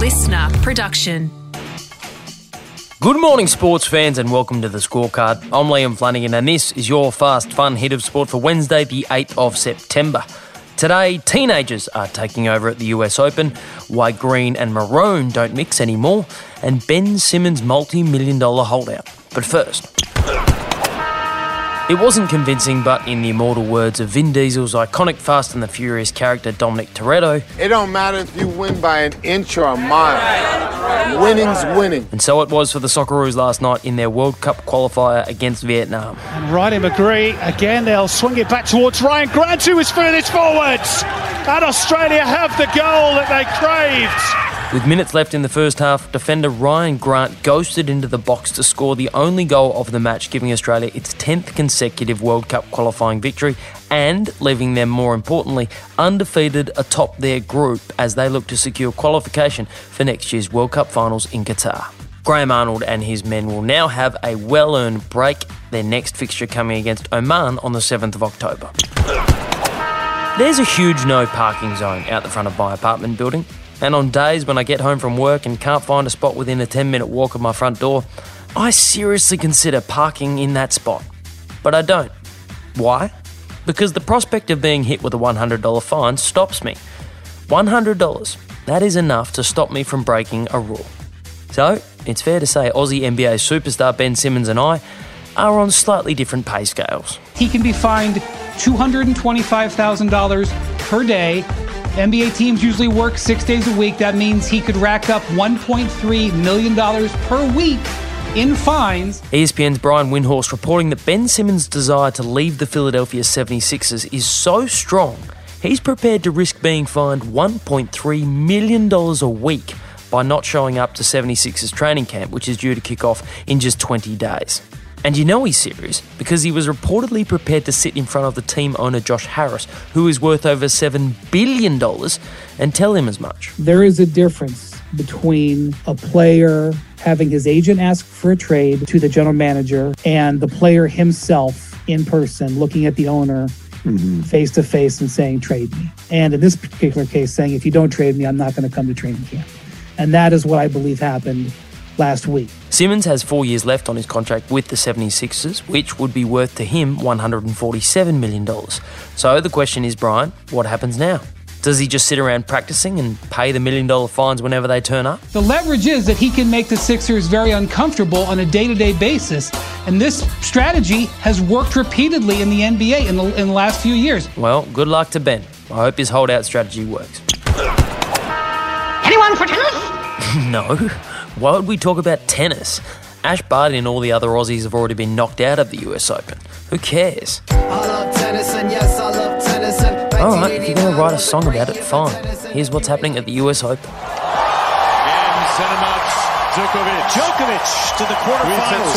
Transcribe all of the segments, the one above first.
listener production. Good morning, sports fans, and welcome to The Scorecard. I'm Liam Flanagan, and this is your fast, fun hit of sport for Wednesday, the 8th of September. Today, teenagers are taking over at the US Open, why green and maroon don't mix anymore, and Ben Simmons' multi-million-dollar holdout. But first... It wasn't convincing, but in the immortal words of Vin Diesel's iconic Fast and the Furious character Dominic Toretto, it don't matter if you win by an inch or a mile. Winning's winning. And so it was for the Socceroos last night in their World Cup qualifier against Vietnam. And Ryan McGree, again, they'll swing it back towards Ryan Grant, who is furthest forwards. And Australia have the goal that they craved. With minutes left in the first half, defender Ryan Grant ghosted into the box to score the only goal of the match, giving Australia its 10th consecutive World Cup qualifying victory and leaving them, more importantly, undefeated atop their group as they look to secure qualification for next year's World Cup finals in Qatar. Graham Arnold and his men will now have a well-earned break, their next fixture coming against Oman on the 7th of October. There's a huge no parking zone out the front of my apartment building. And on days when I get home from work and can't find a spot within a 10-minute walk of my front door, I seriously consider parking in that spot. But I don't. Why? Because the prospect of being hit with a $100 fine stops me. $100. That is enough to stop me from breaking a rule. So, it's fair to say Aussie NBA superstar Ben Simmons and I are on slightly different pay scales. He can be fined $225,000 per day. NBA teams usually work 6 days a week. That means he could rack up $1.3 million per week in fines. ESPN's Brian Windhorst reporting that Ben Simmons' desire to leave the Philadelphia 76ers is so strong, he's prepared to risk being fined $1.3 million a week by not showing up to 76ers training camp, which is due to kick off in just 20 days. And you know he's serious because he was reportedly prepared to sit in front of the team owner Josh Harris, who is worth over $7 billion, and tell him as much. There is a difference between a player having his agent ask for a trade to the general manager and the player himself in person looking at the owner face to face and saying, trade me. And in this particular case, saying, if you don't trade me, I'm not going to come to training camp. And that is what I believe happened last week. Simmons has 4 years left on his contract with the 76ers, which would be worth to him $147 million. So the question is, Brian, what happens now? Does he just sit around practicing and pay the $1 million fines whenever they turn up? The leverage is that he can make the Sixers very uncomfortable on a day-to-day basis, and this strategy has worked repeatedly in the NBA in the last few years. Well, good luck to Ben. I hope his holdout strategy works. Anyone for tennis? No. Why would we talk about tennis? Ash Barty and all the other Aussies have already been knocked out of the US Open. Who cares? Alright, if you're going to write a song about it, fine. Here's what's happening at the US Open. And Zenomarks, Djokovic to the quarterfinals.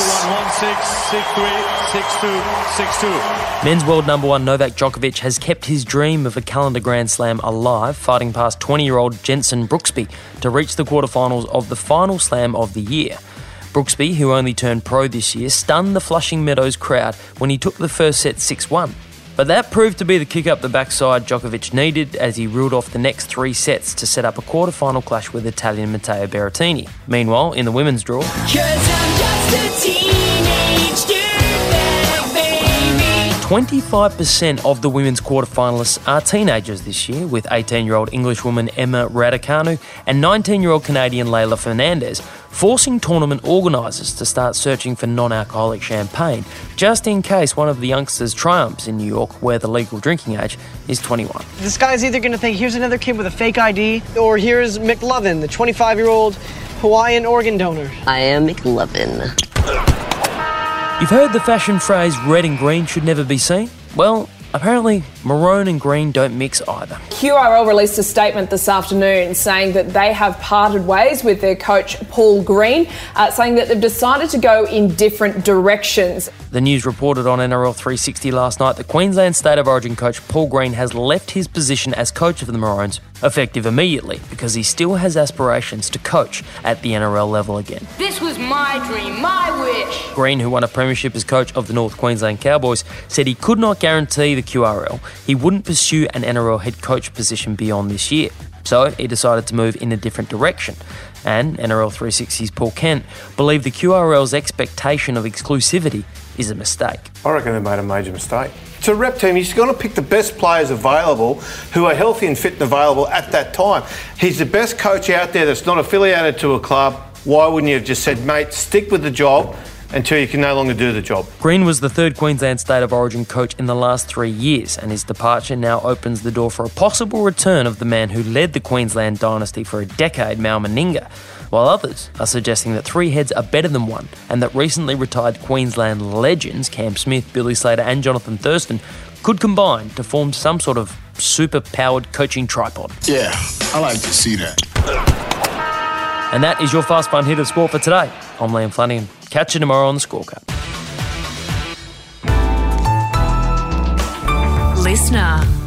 Men's world number one Novak Djokovic has kept his dream of a calendar Grand Slam alive, fighting past 20-year-old Jensen Brooksby to reach the quarterfinals of the final Slam of the year. Brooksby, who only turned pro this year, stunned the Flushing Meadows crowd when he took the first set 6-1. But that proved to be the kick up the backside Djokovic needed as he reeled off the next three sets to set up a quarterfinal clash with Italian Matteo Berrettini. Meanwhile, in the women's draw... Baby. 25% of the women's quarterfinalists are teenagers this year, with 18-year-old Englishwoman Emma Raducanu and 19-year-old Canadian Layla Fernandez forcing tournament organisers to start searching for non-alcoholic champagne, just in case one of the youngsters triumphs in New York, where the legal drinking age is 21. This guy's either going to think, here's another kid with a fake ID, or here's McLovin, the 25-year-old Hawaiian organ donor. I am McLovin. You've heard the fashion phrase, red and green should never be seen? Well, apparently, maroon and green don't mix either. QRL released a statement this afternoon saying that they have parted ways with their coach Paul Green, saying that they've decided to go in different directions. The news reported on NRL 360 last night that Queensland State of Origin coach Paul Green has left his position as coach of the Maroons, effective immediately, because he still has aspirations to coach at the NRL level again. This was my dream, my wish. Green, who won a premiership as coach of the North Queensland Cowboys, said he could not guarantee the QRL. He wouldn't pursue an NRL head coach position beyond this year. So he decided to move in a different direction. And NRL 360's Paul Kent believed the QRL's expectation of exclusivity is a mistake. I reckon they made a major mistake. It's a rep team. He's going to pick the best players available who are healthy and fit and available at that time. He's the best coach out there that's not affiliated to a club. Why wouldn't you have just said, mate, stick with the job until you can no longer do the job? Green was the third Queensland State of Origin coach in the last 3 years, and his departure now opens the door for a possible return of the man who led the Queensland dynasty for a decade, Meninga, while others are suggesting that three heads are better than one, and that recently retired Queensland legends Cam Smith, Billy Slater and Jonathan Thurston could combine to form some sort of super-powered coaching tripod. Yeah, I like to see that. And that is your Fast Fun hit of sport for today. I'm Liam Flanagan. Catch you tomorrow on The Scorecard. Listener.